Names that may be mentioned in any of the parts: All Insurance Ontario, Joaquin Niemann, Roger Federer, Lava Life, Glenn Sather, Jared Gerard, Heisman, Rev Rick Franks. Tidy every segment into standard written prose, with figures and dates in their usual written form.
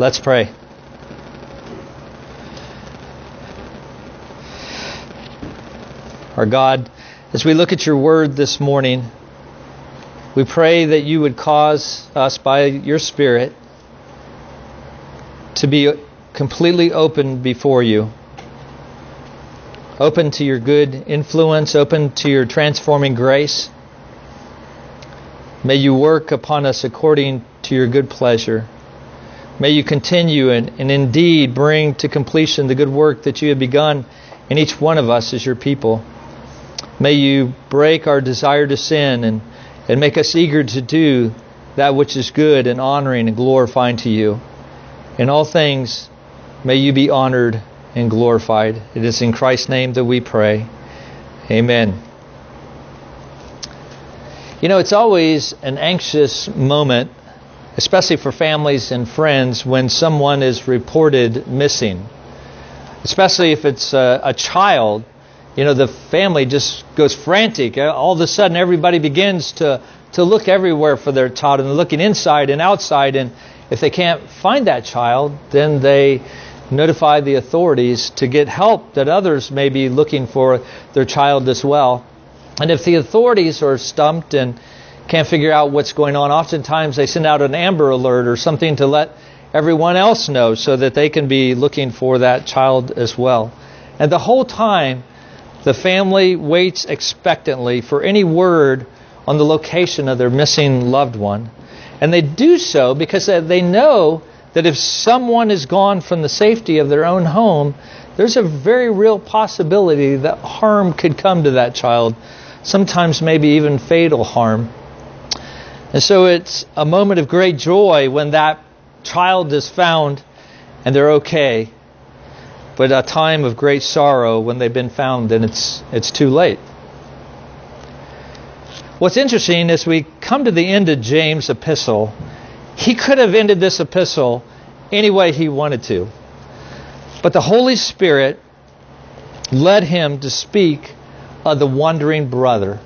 Let's pray. Our God, as we look at your word this morning, we pray that you would cause us by your Spirit to be completely open before you, open to your good influence, open to your transforming grace. May you work upon us according to your good pleasure. May you continue and indeed bring to completion the good work that you have begun in each one of us as your people. May you break our desire to sin and make us eager to do that which is good and honoring and glorifying to you. In all things, may you be honored and glorified. It is in Christ's name that we pray. Amen. You know, it's always an anxious moment, especially for families and friends, when someone is reported missing. Especially if it's a child, you know, the family just goes frantic. All of a sudden, everybody begins to look everywhere for their child, and looking inside and outside. And if they can't find that child, then they notify the authorities to get help that others may be looking for their child as well. And if the authorities are stumped and can't figure out what's going on, oftentimes they send out an Amber Alert or something to let everyone else know so that they can be looking for that child as well. And the whole time, the family waits expectantly for any word on the location of their missing loved one. And they do so because they know that if someone is gone from the safety of their own home, there's a very real possibility that harm could come to that child, sometimes maybe even fatal harm. And so it's a moment of great joy when that child is found and they're okay, but a time of great sorrow when they've been found and it's too late. What's interesting is we come to the end of James' epistle. He could have ended this epistle any way he wanted to, but the Holy Spirit led him to speak of the wandering brother,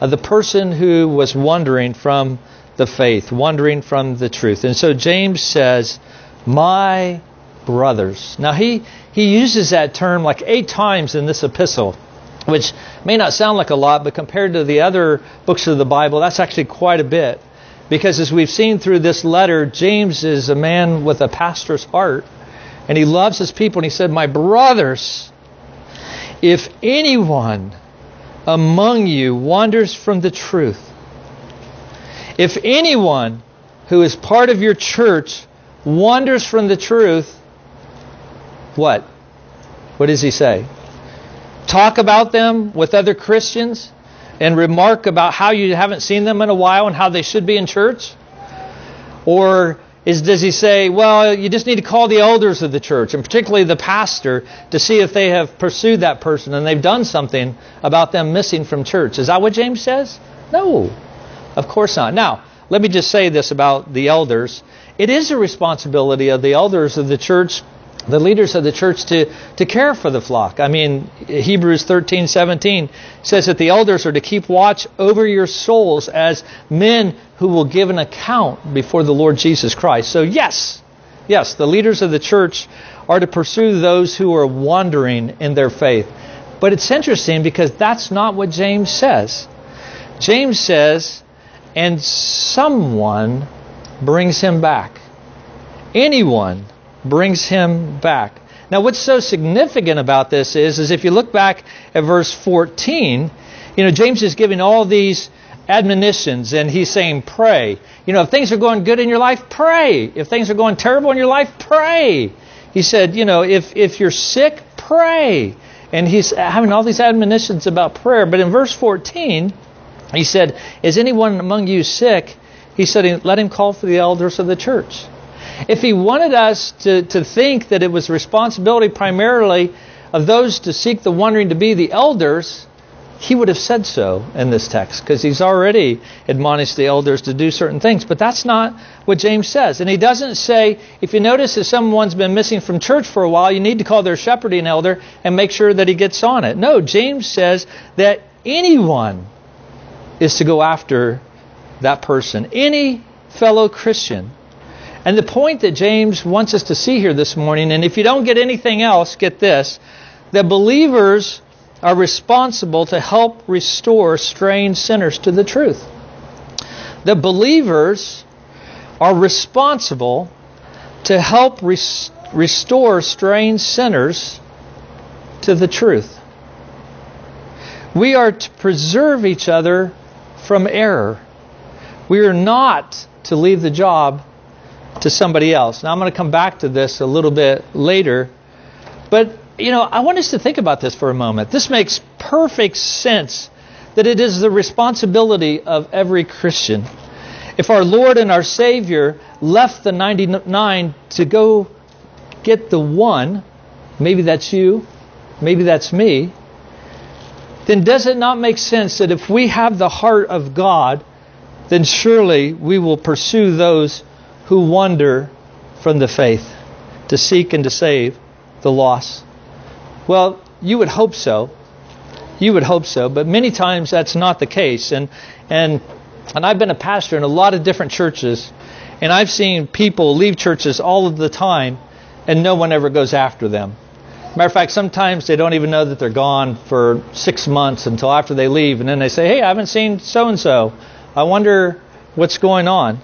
of the person who was wandering from the faith, wandering from the truth. And so James says, my brothers. Now he uses that term like 8 times in this epistle, which may not sound like a lot, but compared to the other books of the Bible, that's actually quite a bit. Because as we've seen through this letter, James is a man with a pastor's heart, and he loves his people. And he said, my brothers, if anyone among you wanders from the truth, if anyone who is part of your church wanders from the truth, what? What does he say? Talk about them with other Christians? And remark about how you haven't seen them in a while and how they should be in church? Or does he say, well, you just need to call the elders of the church, and particularly the pastor, to see if they have pursued that person and they've done something about them missing from church? Is that what James says? No, of course not. Now, let me just say this about the elders. It is a responsibility of the elders of the church, the leaders of the church, to care for the flock. I mean, Hebrews 13:17 says that the elders are to keep watch over your souls as men who will give an account before the Lord Jesus Christ. So yes, the leaders of the church are to pursue those who are wandering in their faith. But it's interesting because that's not what James says. James says, and someone brings him back. Anyone brings him back. Now, what's so significant about this is if you look back at verse 14, you know, James is giving all these admonitions, and he's saying, pray. You know, if things are going good in your life, pray. If things are going terrible in your life, pray. He said, you know, if you're sick, pray. And he's having all these admonitions about prayer. But in verse 14, he said, is anyone among you sick? He said, let him call for the elders of the church. If he wanted us to think that it was responsibility primarily of those to seek the wandering to be the elders, he would have said so in this text, because he's already admonished the elders to do certain things. But that's not what James says. And he doesn't say, if you notice that someone's been missing from church for a while, you need to call their shepherding elder and make sure that he gets on it. No, James says that anyone is to go after that person, any fellow Christian. And the point that James wants us to see here this morning, and if you don't get anything else, get this, that believers are responsible to help restore straying sinners to the truth. The believers are responsible to help restore straying sinners to the truth. We are to preserve each other from error. We are not to leave the job to somebody else. Now I'm going to come back to this a little bit later. But, you know, I want us to think about this for a moment. This makes perfect sense that it is the responsibility of every Christian. If our Lord and our Savior left the 99 to go get the one, maybe that's you, maybe that's me, then does it not make sense that if we have the heart of God, then surely we will pursue those who wander from the faith, to seek and to save the lost? Well, you would hope so. You would hope so. But many times that's not the case. And I've been a pastor in a lot of different churches. And I've seen people leave churches all of the time and no one ever goes after them. Matter of fact, sometimes they don't even know that they're gone for 6 months until after they leave. And then they say, hey, I haven't seen so-and-so. I wonder what's going on.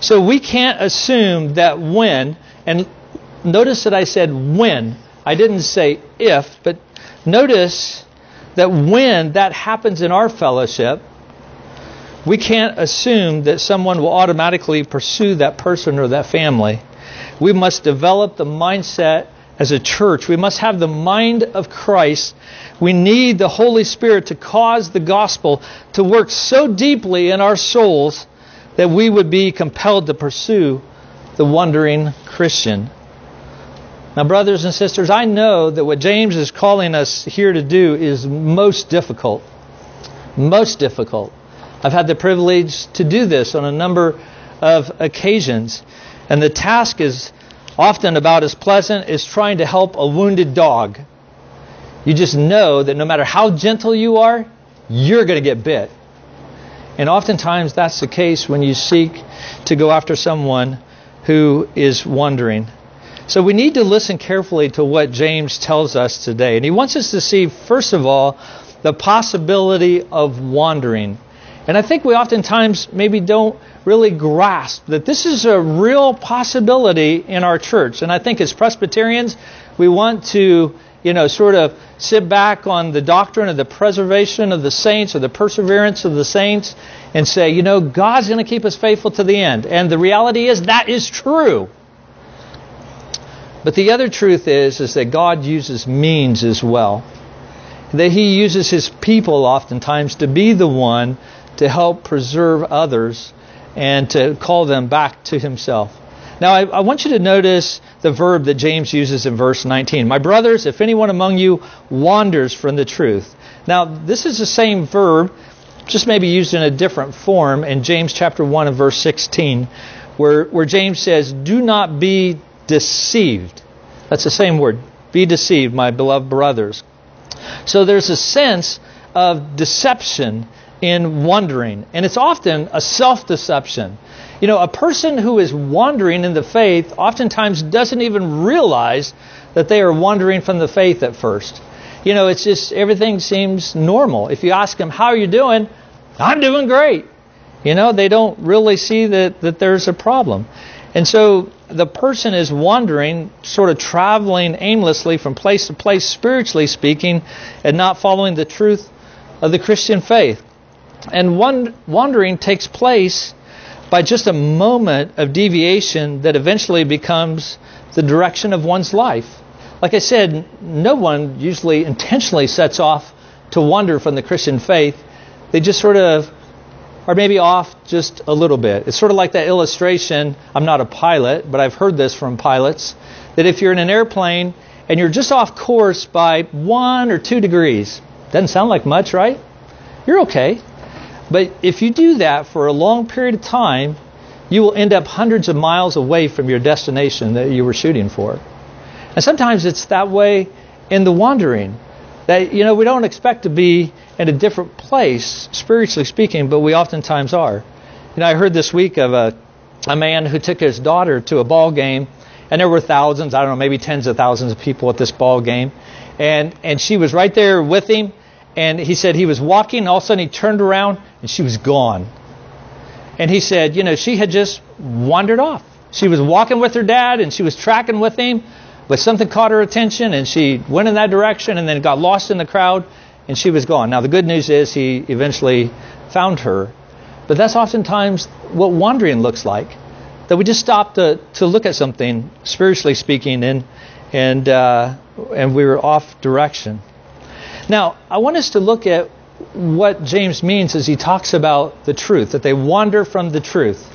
So we can't assume that when, and notice that I said when. I didn't say if, but notice that when that happens in our fellowship, we can't assume that someone will automatically pursue that person or that family. We must develop the mindset as a church. We must have the mind of Christ. We need the Holy Spirit to cause the gospel to work so deeply in our souls that we would be compelled to pursue the wandering Christian. Now, brothers and sisters, I know that what James is calling us here to do is most difficult. Most difficult. I've had the privilege to do this on a number of occasions. And the task is often about as pleasant as trying to help a wounded dog. You just know that no matter how gentle you are, you're going to get bit. And oftentimes that's the case when you seek to go after someone who is wandering. So we need to listen carefully to what James tells us today. And he wants us to see, first of all, the possibility of wandering. And I think we oftentimes maybe don't really grasp that this is a real possibility in our church. And I think as Presbyterians, we want to, you know, sort of sit back on the doctrine of the preservation of the saints or the perseverance of the saints and say, you know, God's going to keep us faithful to the end. And the reality is that is true. But the other truth is that God uses means as well. That He uses His people oftentimes to be the one to help preserve others and to call them back to Himself. Now, I want you to notice the verb that James uses in verse 19. My brothers, if anyone among you wanders from the truth. Now, this is the same verb, just maybe used in a different form in James chapter 1 and verse 16, where James says, do not be deceived. That's the same word. Be deceived, my beloved brothers. So there's a sense of deception in wandering. And it's often a self-deception. You know, a person who is wandering in the faith oftentimes doesn't even realize that they are wandering from the faith at first. You know, it's just everything seems normal. If you ask them, how are you doing? I'm doing great. You know, they don't really see that there's a problem. And so the person is wandering, sort of traveling aimlessly from place to place, spiritually speaking, and not following the truth of the Christian faith. And wandering takes place by just a moment of deviation that eventually becomes the direction of one's life. Like I said, no one usually intentionally sets off to wander from the Christian faith. They just sort of or maybe off just a little bit. It's sort of like that illustration, I'm not a pilot, but I've heard this from pilots, that if you're in an airplane and you're just off course by 1 or 2 degrees, doesn't sound like much, right? You're okay. But if you do that for a long period of time, you will end up hundreds of miles away from your destination that you were shooting for. And sometimes it's that way in the wandering. That, you know, we don't expect to be in a different place, spiritually speaking, but we oftentimes are. You know, I heard this week of a a man who took his daughter to a ball game, and there were thousands, I don't know, maybe tens of thousands of people at this ball game. And she was right there with him, and he said he was walking, all of a sudden he turned around, and she was gone. And he said, you know, she had just wandered off. She was walking with her dad, and she was tracking with him, but something caught her attention, and she went in that direction, and then got lost in the crowd, and she was gone. Now, the good news is he eventually found her. But that's oftentimes what wandering looks like, that we just stop to look at something, spiritually speaking, and we were off direction. Now, I want us to look at what James means as he talks about the truth, that they wander from the truth.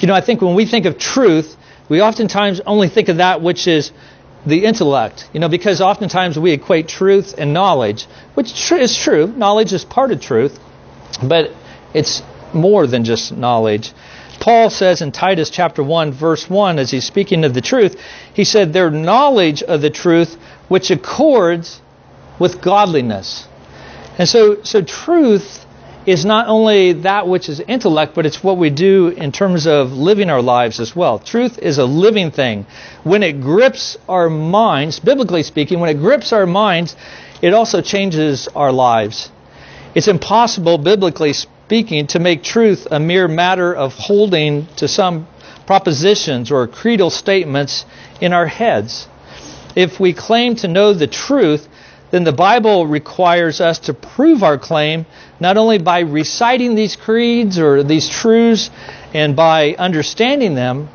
You know, I think when we think of truth, we oftentimes only think of that which is the intellect, you know, because oftentimes we equate truth and knowledge, which is true. Knowledge is part of truth, but it's more than just knowledge. Paul says in Titus chapter 1, verse 1, as he's speaking of the truth, he said, their knowledge of the truth, which accords with godliness. And so truth is not only that which is intellect, but it's what we do in terms of living our lives as well. Truth is a living thing. When it grips our minds, biblically speaking, when it grips our minds, it also changes our lives. It's impossible, biblically speaking, to make truth a mere matter of holding to some propositions or creedal statements in our heads. If we claim to know the truth, then the Bible requires us to prove our claim not only by reciting these creeds or these truths and by understanding them,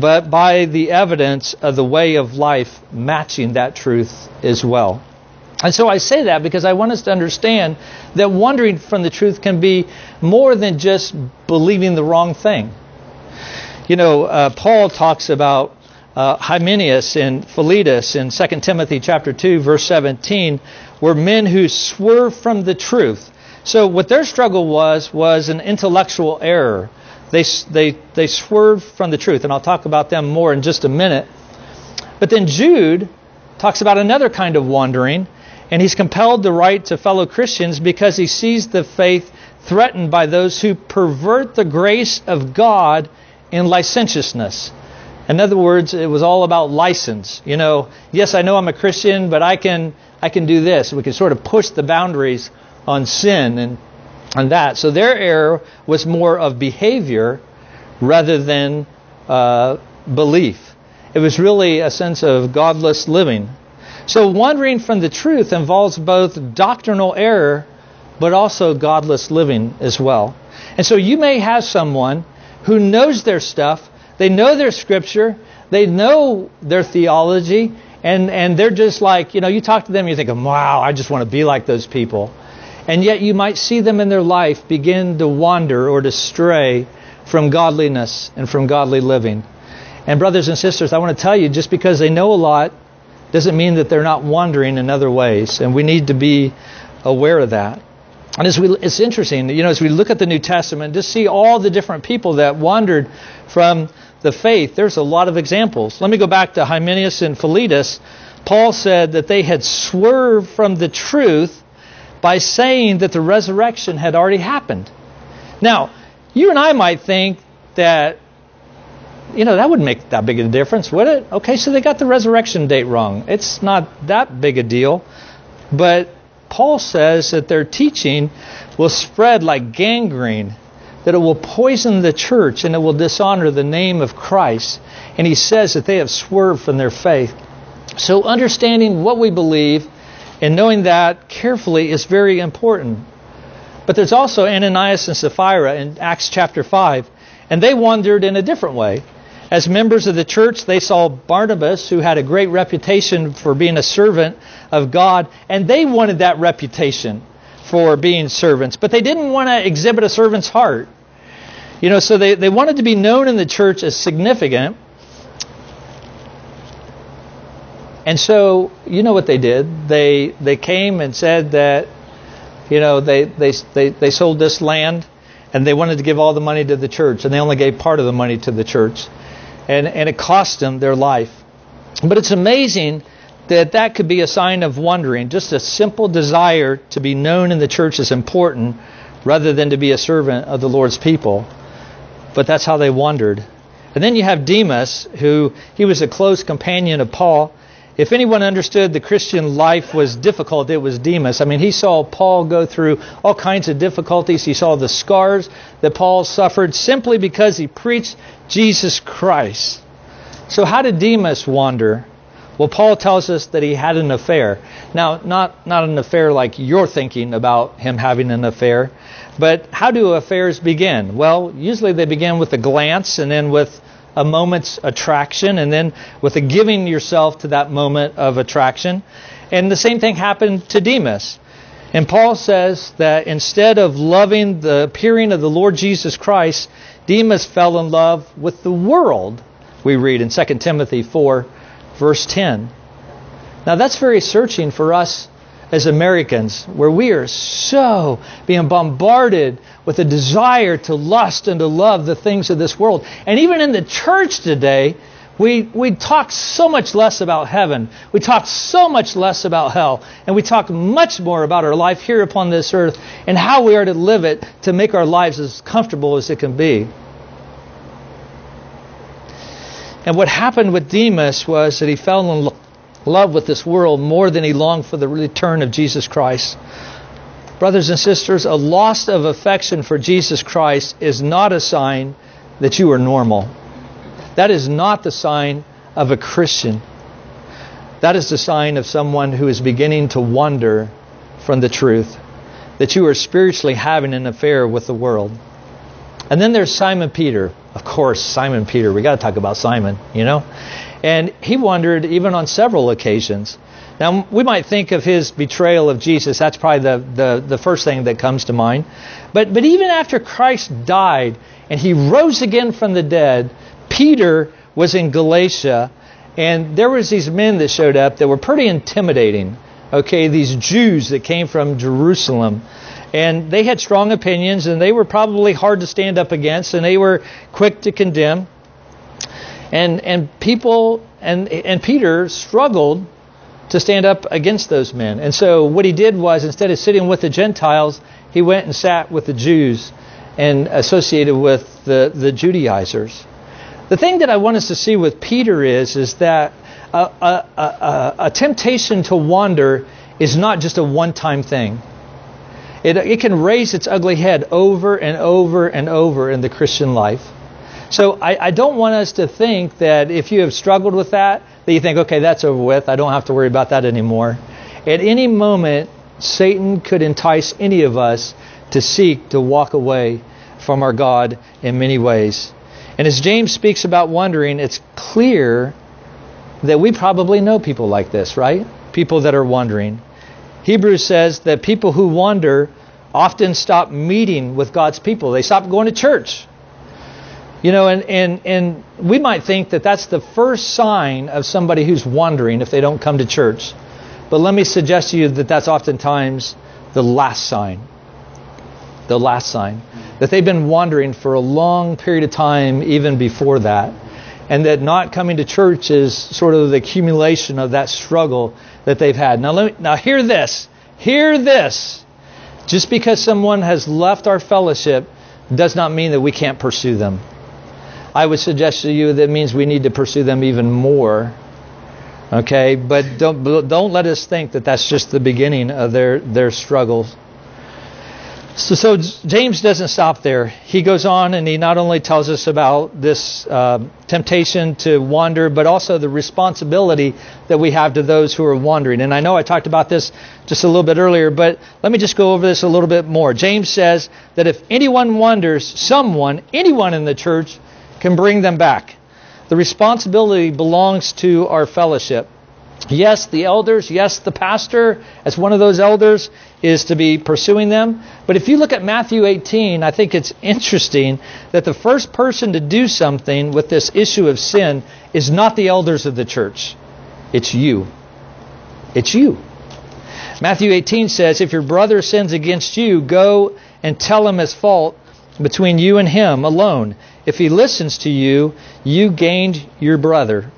but by the evidence of the way of life matching that truth as well. And so I say that because I want us to understand that wandering from the truth can be more than just believing the wrong thing. You know, Paul talks about Hymenaeus and Philetus in 2 Timothy chapter 2, verse 17, were men who swerved from the truth. So what their struggle was an intellectual error. They swerved from the truth, and I'll talk about them more in just a minute. But then Jude talks about another kind of wandering, and he's compelled to write to fellow Christians because he sees the faith threatened by those who pervert the grace of God in licentiousness. In other words, it was all about license. You know, yes, I know I'm a Christian, but I can do this. We can sort of push the boundaries on sin and on that. So their error was more of behavior rather than belief. It was really a sense of godless living. So wandering from the truth involves both doctrinal error, but also godless living as well. And so you may have someone who knows their stuff. They know their scripture, they know their theology, and they're just like, you know, you talk to them, you think, wow, I just want to be like those people. And yet you might see them in their life begin to wander or to stray from godliness and from godly living. And brothers and sisters, I want to tell you, just because they know a lot doesn't mean that they're not wandering in other ways. And we need to be aware of that. And it's interesting, you know, as we look at the New Testament, just see all the different people that wandered from the faith. There's a lot of examples. Let me go back to Hymenaeus and Philetus. Paul said that they had swerved from the truth by saying that the resurrection had already happened. Now, you and I might think that, you know, that wouldn't make that big of a difference, would it? Okay, so they got the resurrection date wrong. It's not that big a deal. But Paul says that their teaching will spread like gangrene, that it will poison the church and it will dishonor the name of Christ. And he says that they have swerved from their faith. So understanding what we believe and knowing that carefully is very important. But there's also Ananias and Sapphira in Acts chapter 5. And they wandered in a different way. As members of the church, they saw Barnabas, who had a great reputation for being a servant of God. And they wanted that reputation for being servants, but they didn't want to exhibit a servant's heart. You know, so they wanted to be known in the church as significant. And so, you know what they did? They came and said that, you know, they sold this land and they wanted to give all the money to the church, and they only gave part of the money to the church. And it cost them their life. But it's amazing that could be a sign of wandering. Just a simple desire to be known in the church is important rather than to be a servant of the Lord's people. But that's how they wandered. And then you have Demas, he was a close companion of Paul. If anyone understood the Christian life was difficult, it was Demas. I mean, he saw Paul go through all kinds of difficulties. He saw the scars that Paul suffered simply because he preached Jesus Christ. So how did Demas wander? Well, Paul tells us that he had an affair. Now, not an affair like you're thinking about him having an affair. But how do affairs begin? Well, usually they begin with a glance and then with a moment's attraction, and then with a giving yourself to that moment of attraction. And the same thing happened to Demas. And Paul says that instead of loving the appearing of the Lord Jesus Christ, Demas fell in love with the world, we read in 2 Timothy 4, verse 10. Now that's very searching for us as Americans, where we are so being bombarded with a desire to lust and to love the things of this world. And even in the church today, we talk so much less about heaven. We talk so much less about hell. And we talk much more about our life here upon this earth and how we are to live it to make our lives as comfortable as it can be. And what happened with Demas was that he fell in love with this world more than he longed for the return of Jesus Christ. Brothers and sisters, a loss of affection for Jesus Christ is not a sign that you are normal. That is not the sign of a Christian. That is the sign of someone who is beginning to wander from the truth, that you are spiritually having an affair with the world. And then there's Simon Peter. Of course, Simon Peter. We got to talk about Simon, you know. And he wandered even on several occasions. Now, we might think of his betrayal of Jesus. That's probably the first thing that comes to mind. But even after Christ died and he rose again from the dead, Peter was in Galatia. And there was these men that showed up that were pretty intimidating. Okay, these Jews that came from Jerusalem. And they had strong opinions, and they were probably hard to stand up against, and they were quick to condemn. And Peter struggled to stand up against those men. And so what he did was, instead of sitting with the Gentiles, he went and sat with the Jews and associated with the Judaizers. The thing that I want us to see with Peter is that a temptation to wander is not just a one-time thing. It can raise its ugly head over and over and over in the Christian life. So I don't want us to think that if you have struggled with that you think, okay, that's over with. I don't have to worry about that anymore. At any moment, Satan could entice any of us to seek to walk away from our God in many ways. And as James speaks about wandering, it's clear that we probably know people like this, right? People that are wandering. Hebrews says that people who wander often stop meeting with God's people. They stop going to church. You know, and we might think that that's the first sign of somebody who's wandering if they don't come to church. But let me suggest to you that that's oftentimes the last sign. The last sign. That they've been wandering for a long period of time even before that. And that not coming to church is sort of the accumulation of that struggle that they've had. Now, hear this. Hear this. Just because someone has left our fellowship does not mean that we can't pursue them. I would suggest to you that means we need to pursue them even more. Okay? But don't let us think that that's just the beginning of their struggles. So James doesn't stop there. He goes on, and he not only tells us about this temptation to wander, but also the responsibility that we have to those who are wandering. And I know I talked about this just a little bit earlier, but let me just go over this a little bit more. James says that if anyone wanders, anyone in the church can bring them back. The responsibility belongs to our fellowship. Yes, the elders, yes, the pastor, as one of those elders, is to be pursuing them. But if you look at Matthew 18, I think it's interesting that the first person to do something with this issue of sin is not the elders of the church. It's you. It's you. Matthew 18 says, if your brother sins against you, go and tell him his fault between you and him alone. If he listens to you, you gained your brother.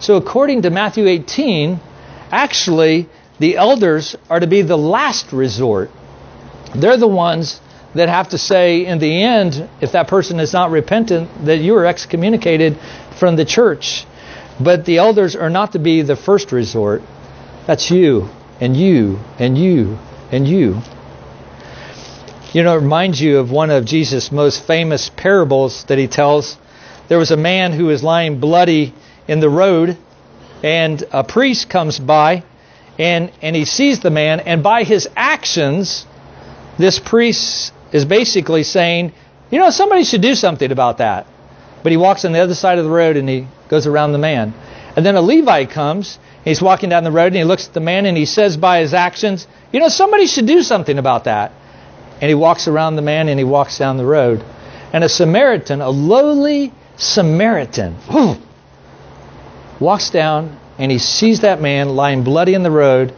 So according to Matthew 18, actually, the elders are to be the last resort. They're the ones that have to say in the end, if that person is not repentant, that you are excommunicated from the church. But the elders are not to be the first resort. That's you, and you, and you, and you. You know, it reminds you of one of Jesus' most famous parables that he tells. There was a man who was lying bloody in the road, and a priest comes by, and he sees the man, and by his actions, this priest is basically saying, you know, somebody should do something about that. But he walks on the other side of the road and he goes around the man. And then a Levite comes, and he's walking down the road and he looks at the man and he says by his actions, you know, somebody should do something about that. And he walks around the man and he walks down the road. And a Samaritan, a lowly Samaritan, walks down and he sees that man lying bloody in the road.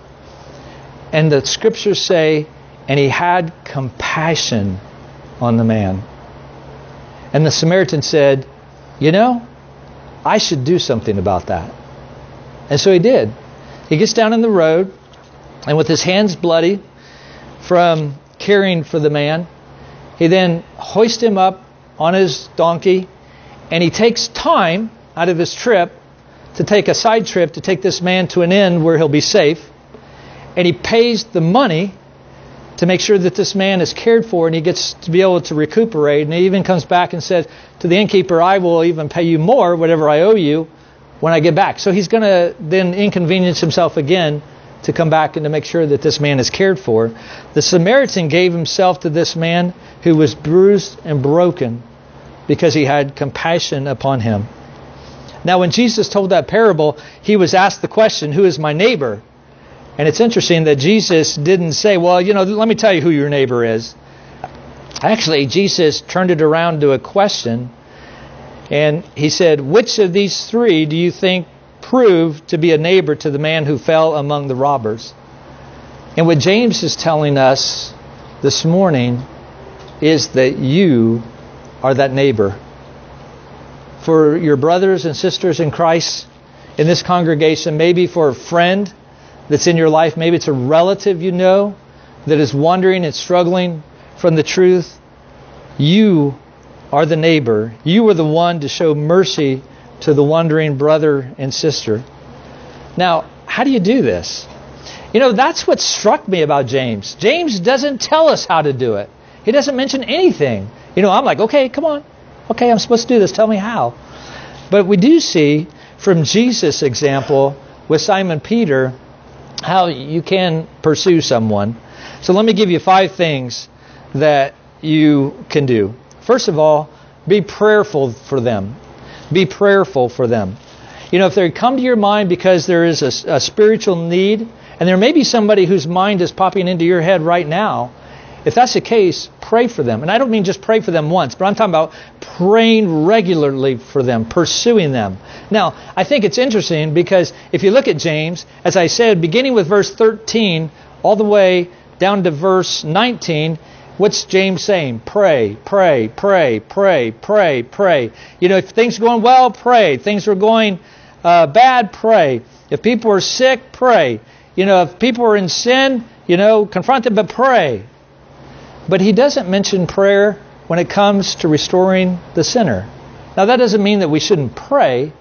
And the scriptures say, and he had compassion on the man. And the Samaritan said, you know, I should do something about that. And so he did. He gets down in the road, and with his hands bloody from caring for the man, he then hoists him up on his donkey, and he takes time out of his trip to take a side trip to take this man to an inn where he'll be safe. And he pays the money to make sure that this man is cared for and he gets to be able to recuperate. And he even comes back and says to the innkeeper, I will even pay you more, whatever I owe you, when I get back. So he's going to then inconvenience himself again to come back and to make sure that this man is cared for. The Samaritan gave himself to this man who was bruised and broken because he had compassion upon him. Now, when Jesus told that parable, he was asked the question, who is my neighbor? And it's interesting that Jesus didn't say, well, you know, let me tell you who your neighbor is. Actually, Jesus turned it around to a question. And he said, which of these three do you think proved to be a neighbor to the man who fell among the robbers? And what James is telling us this morning is that you are that neighbor. For your brothers and sisters in Christ in this congregation, maybe for a friend that's in your life. Maybe it's a relative you know that is wandering and struggling from the truth. You are the neighbor. You are the one to show mercy to the wandering brother and sister. Now, how do you do this? You know, that's what struck me about James. James doesn't tell us how to do it. He doesn't mention anything. You know, I'm like, okay, come on. Okay, I'm supposed to do this. Tell me how. But we do see from Jesus' example with Simon Peter how you can pursue someone. So let me give you 5 things that you can do. First of all, be prayerful for them. Be prayerful for them. You know, if they come to your mind because there is a spiritual need, and there may be somebody whose mind is popping into your head right now, if that's the case, pray for them. And I don't mean just pray for them once, but I'm talking about praying regularly for them, pursuing them. Now, I think it's interesting because if you look at James, as I said, beginning with verse 13 all the way down to verse 19, what's James saying? Pray, pray, pray, pray, pray, pray. You know, if things are going well, pray. If things are going bad, pray. If people are sick, pray. You know, if people are in sin, you know, confront them, but pray. But he doesn't mention prayer when it comes to restoring the sinner. Now, that doesn't mean that we shouldn't pray,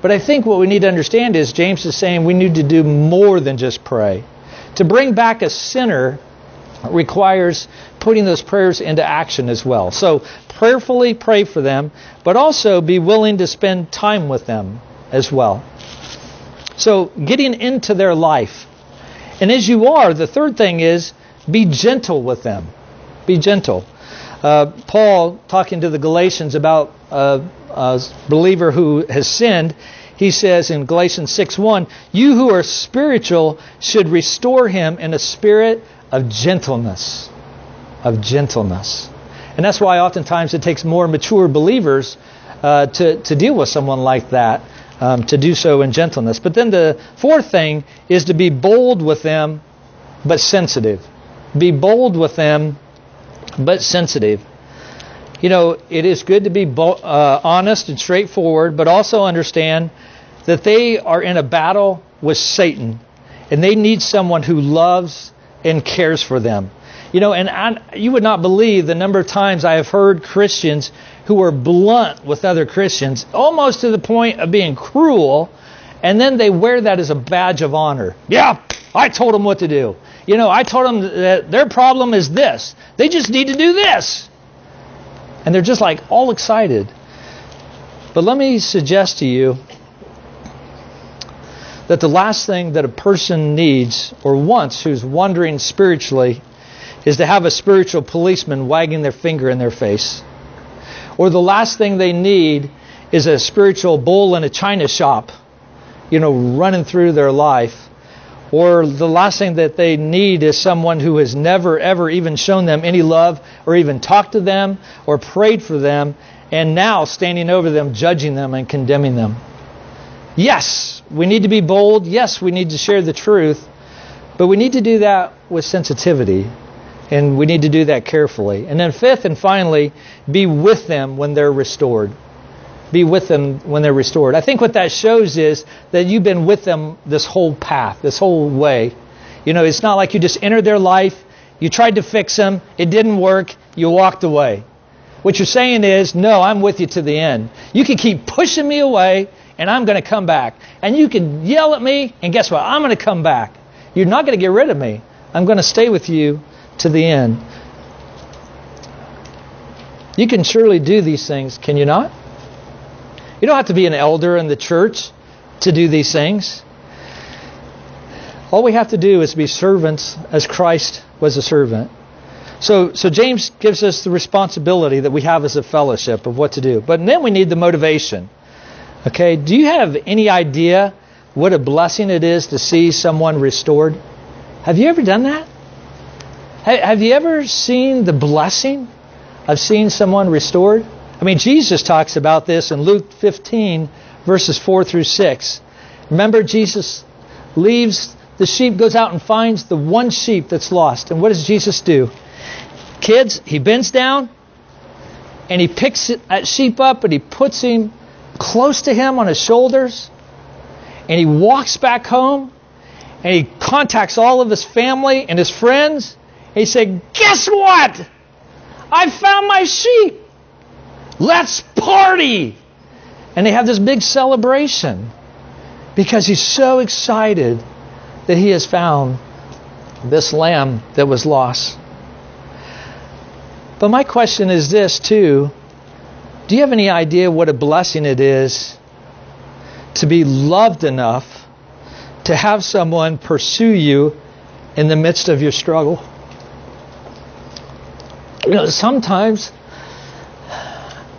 but I think what we need to understand is James is saying we need to do more than just pray. To bring back a sinner requires putting those prayers into action as well. So prayerfully pray for them, but also be willing to spend time with them as well. So getting into their life. And as you are, the third thing is be gentle with them. Be gentle. Paul, talking to the Galatians about a believer who has sinned, he says in Galatians 6:1, you who are spiritual should restore him in a spirit of gentleness. Of gentleness. And that's why oftentimes it takes more mature believers to deal with someone like that, to do so in gentleness. But then the fourth thing is to be bold with them, but sensitive. Be bold with them, but sensitive. You know, it is good to be honest and straightforward, but also understand that they are in a battle with Satan, and they need someone who loves and cares for them. You know, and you would not believe the number of times I have heard Christians who are blunt with other Christians, almost to the point of being cruel, and then they wear that as a badge of honor. Yeah, I told them what to do. You know, I told them that their problem is this. They just need to do this. And they're just like all excited. But let me suggest to you that the last thing that a person needs or wants who's wandering spiritually is to have a spiritual policeman wagging their finger in their face. Or the last thing they need is a spiritual bull in a china shop, you know, running through their life. Or the last thing that they need is someone who has never, ever even shown them any love or even talked to them or prayed for them, and now standing over them, judging them and condemning them. Yes, we need to be bold. Yes, we need to share the truth. But we need to do that with sensitivity. And we need to do that carefully. And then fifth and finally, be with them when they're restored. Be with them when they're restored. I think what that shows is that you've been with them this whole path, this whole way. You know, it's not like you just entered their life. You tried to fix them. It didn't work. You walked away. What you're saying is, no, I'm with you to the end. You can keep pushing me away, and I'm going to come back. And you can yell at me, and guess what? I'm going to come back. You're not going to get rid of me. I'm going to stay with you to the end. You can surely do these things, can you not? You don't have to be an elder in the church to do these things. All we have to do is be servants as Christ was a servant. So James gives us the responsibility that we have as a fellowship of what to do. But then we need the motivation. Okay, do you have any idea what a blessing it is to see someone restored? Have you ever done that? Have you ever seen the blessing of seeing someone restored? I mean, Jesus talks about this in Luke 15, verses 4 through 6. Remember, Jesus leaves the sheep, goes out and finds the one sheep that's lost. And what does Jesus do? Kids, he bends down and he picks that sheep up and he puts him close to him on his shoulders. And he walks back home and he contacts all of his family and his friends. And he said, guess what? I found my sheep. Let's party. And they have this big celebration because he's so excited that he has found this lamb that was lost. But my question is this too. Do you have any idea what a blessing it is to be loved enough to have someone pursue you in the midst of your struggle? You know, sometimes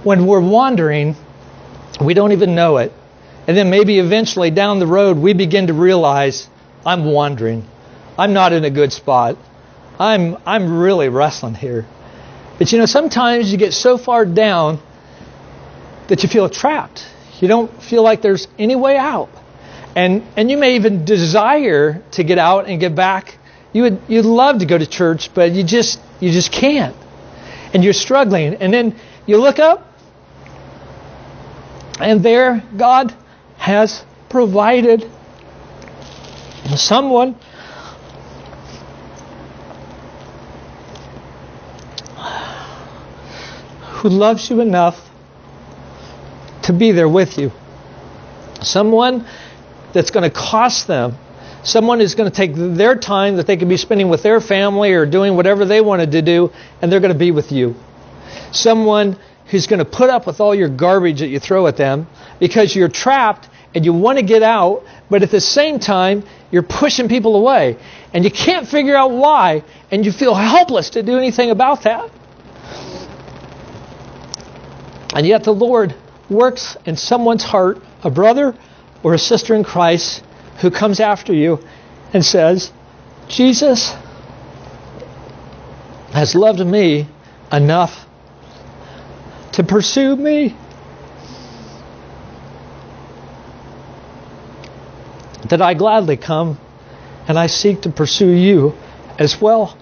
when we're wandering, we don't even know it. And then maybe eventually down the road, we begin to realize, I'm wandering. I'm not in a good spot. I'm really wrestling here. But you know, sometimes you get so far down that you feel trapped. You don't feel like there's any way out. And you may even desire to get out and get back. You'd love to go to church, but you just can't. And you're struggling. And then you look up, and there God has provided someone who loves you enough to be there with you. Someone that's going to cost them. Someone is going to take their time that they could be spending with their family or doing whatever they wanted to do, and they're going to be with you. Someone who's going to put up with all your garbage that you throw at them because you're trapped and you want to get out, but at the same time, you're pushing people away. And you can't figure out why, and you feel helpless to do anything about that. And yet the Lord works in someone's heart, a brother or a sister in Christ who comes after you and says, Jesus has loved me enough to pursue me. That I gladly come and I seek to pursue you as well.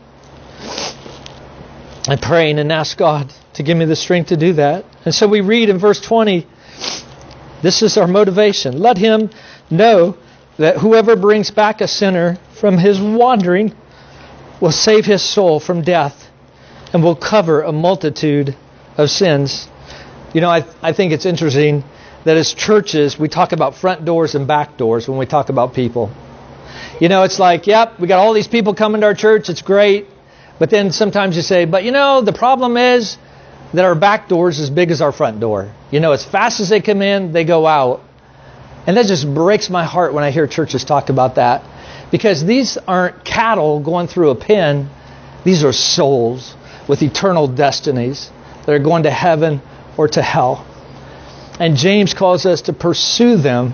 I'm praying and ask God to give me the strength to do that. And so we read in verse 20, this is our motivation. Let him know that whoever brings back a sinner from his wandering will save his soul from death and will cover a multitude of sins. You know, I think it's interesting that as churches, we talk about front doors and back doors when we talk about people. You know, it's like, yep, we got all these people coming to our church. It's great. But then sometimes you say, but you know, the problem is that our back door is as big as our front door. You know, as fast as they come in, they go out. And that just breaks my heart when I hear churches talk about that. Because these aren't cattle going through a pen. These are souls with eternal destinies that are going to heaven or to hell. And James calls us to pursue them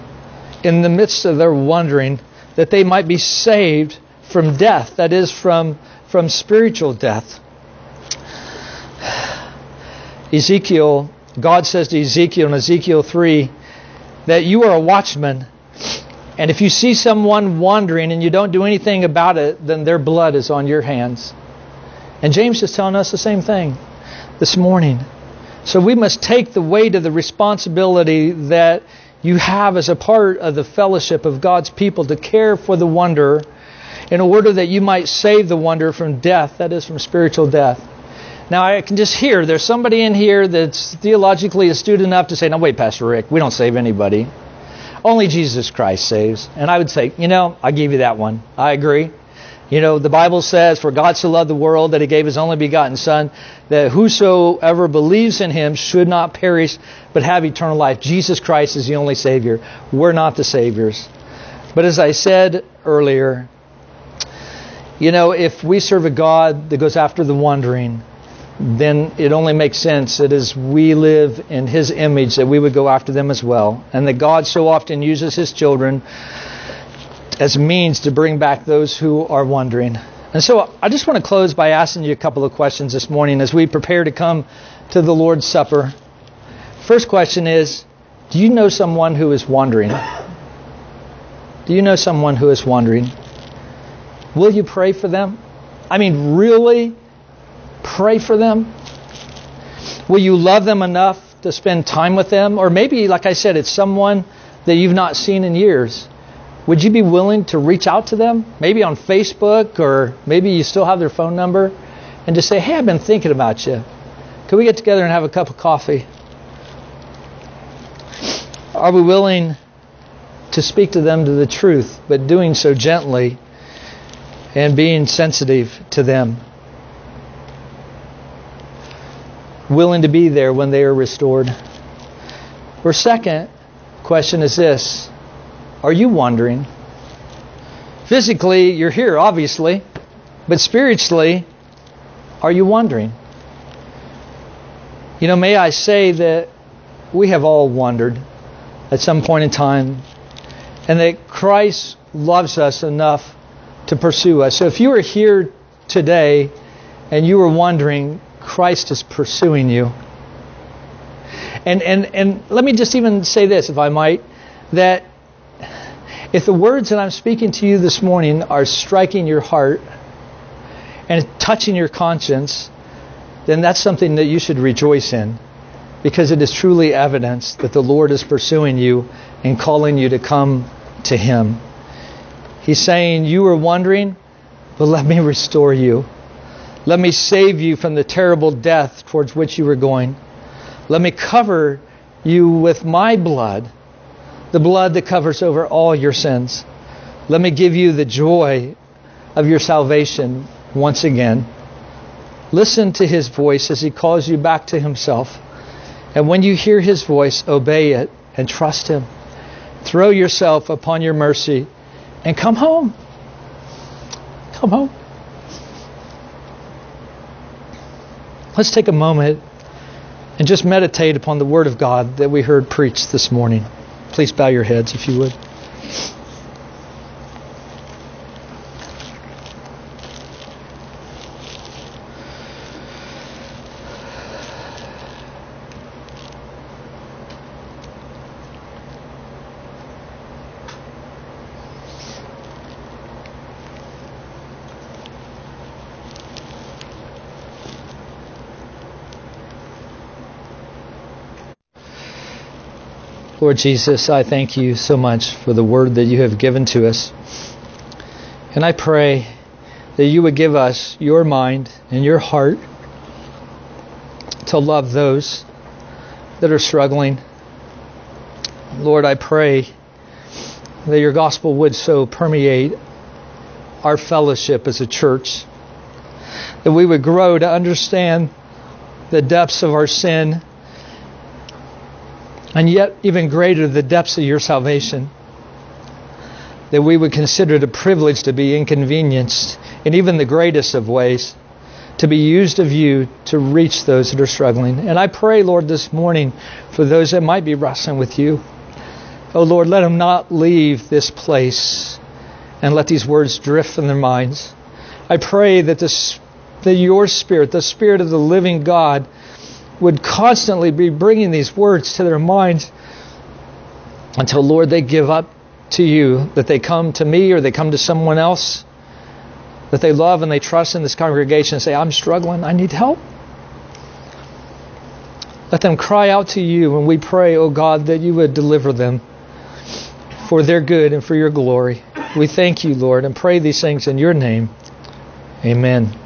in the midst of their wandering, that they might be saved from death, that is, from spiritual death. Ezekiel, God says to Ezekiel in Ezekiel 3, that you are a watchman, and if you see someone wandering and you don't do anything about it, then their blood is on your hands. And James is telling us the same thing this morning. So we must take the weight of the responsibility that you have as a part of the fellowship of God's people to care for the wanderer in order that you might save the wanderer from death, that is, from spiritual death. Now, I can just hear there's somebody in here that's theologically astute enough to say, no, wait, Pastor Rick, we don't save anybody. Only Jesus Christ saves. And I would say, you know, I give you that one. I agree. You know, the Bible says, for God so loved the world that He gave His only begotten Son, that whosoever believes in Him should not perish, but have eternal life. Jesus Christ is the only Savior. We're not the saviors. But as I said earlier, you know, if we serve a God that goes after the wandering, then it only makes sense that as we live in His image, that we would go after them as well. And that God so often uses His children as means to bring back those who are wandering. And so I just want to close by asking you a couple of questions this morning as we prepare to come to the Lord's Supper. First question is, do you know someone who is wandering? Do you know someone who is wandering? Will you pray for them? I mean, really pray for them? Will you love them enough to spend time with them? Or maybe, like I said, it's someone that you've not seen in years. Would you be willing to reach out to them? Maybe on Facebook, or maybe you still have their phone number, and just say, hey, I've been thinking about you. Can we get together and have a cup of coffee? Are we willing to speak to them to the truth, but doing so gently and being sensitive to them? Willing to be there when they are restored? Our second question is this. Are you wandering? Physically, you're here, obviously. But spiritually, are you wandering? You know, may I say that we have all wandered at some point in time, and that Christ loves us enough to pursue us. So if you are here today and you are wandering, Christ is pursuing you. And let me just even say this, if I might, that if the words that I'm speaking to you this morning are striking your heart and touching your conscience, then that's something that you should rejoice in, because it is truly evidence that the Lord is pursuing you and calling you to come to Him. He's saying, you were wandering, but let me restore you. Let me save you from the terrible death towards which you were going. Let me cover you with my blood, the blood that covers over all your sins. Let me give you the joy of your salvation once again. Listen to His voice as He calls you back to Himself. And when you hear His voice, obey it and trust Him. Throw yourself upon your mercy and come home. Come home. Let's take a moment and just meditate upon the Word of God that we heard preached this morning. Please bow your heads if you would. Lord Jesus, I thank You so much for the Word that You have given to us. And I pray that you would give us your mind and your heart to love those that are struggling. Lord, I pray that your gospel would so permeate our fellowship as a church, that we would grow to understand the depths of our sin, and yet even greater the depths of your salvation, that we would consider it a privilege to be inconvenienced in even the greatest of ways, to be used of you to reach those that are struggling. And I pray, Lord, this morning for those that might be wrestling with you. Oh, Lord, let them not leave this place and let these words drift from their minds. I pray that your Spirit, the Spirit of the living God, would constantly be bringing these words to their minds until, Lord, they give up to you, that they come to me or they come to someone else that they love and they trust in this congregation and say, I'm struggling, I need help. Let them cry out to you, and we pray, oh God, that you would deliver them for their good and for your glory. We thank you, Lord, and pray these things in your name. Amen.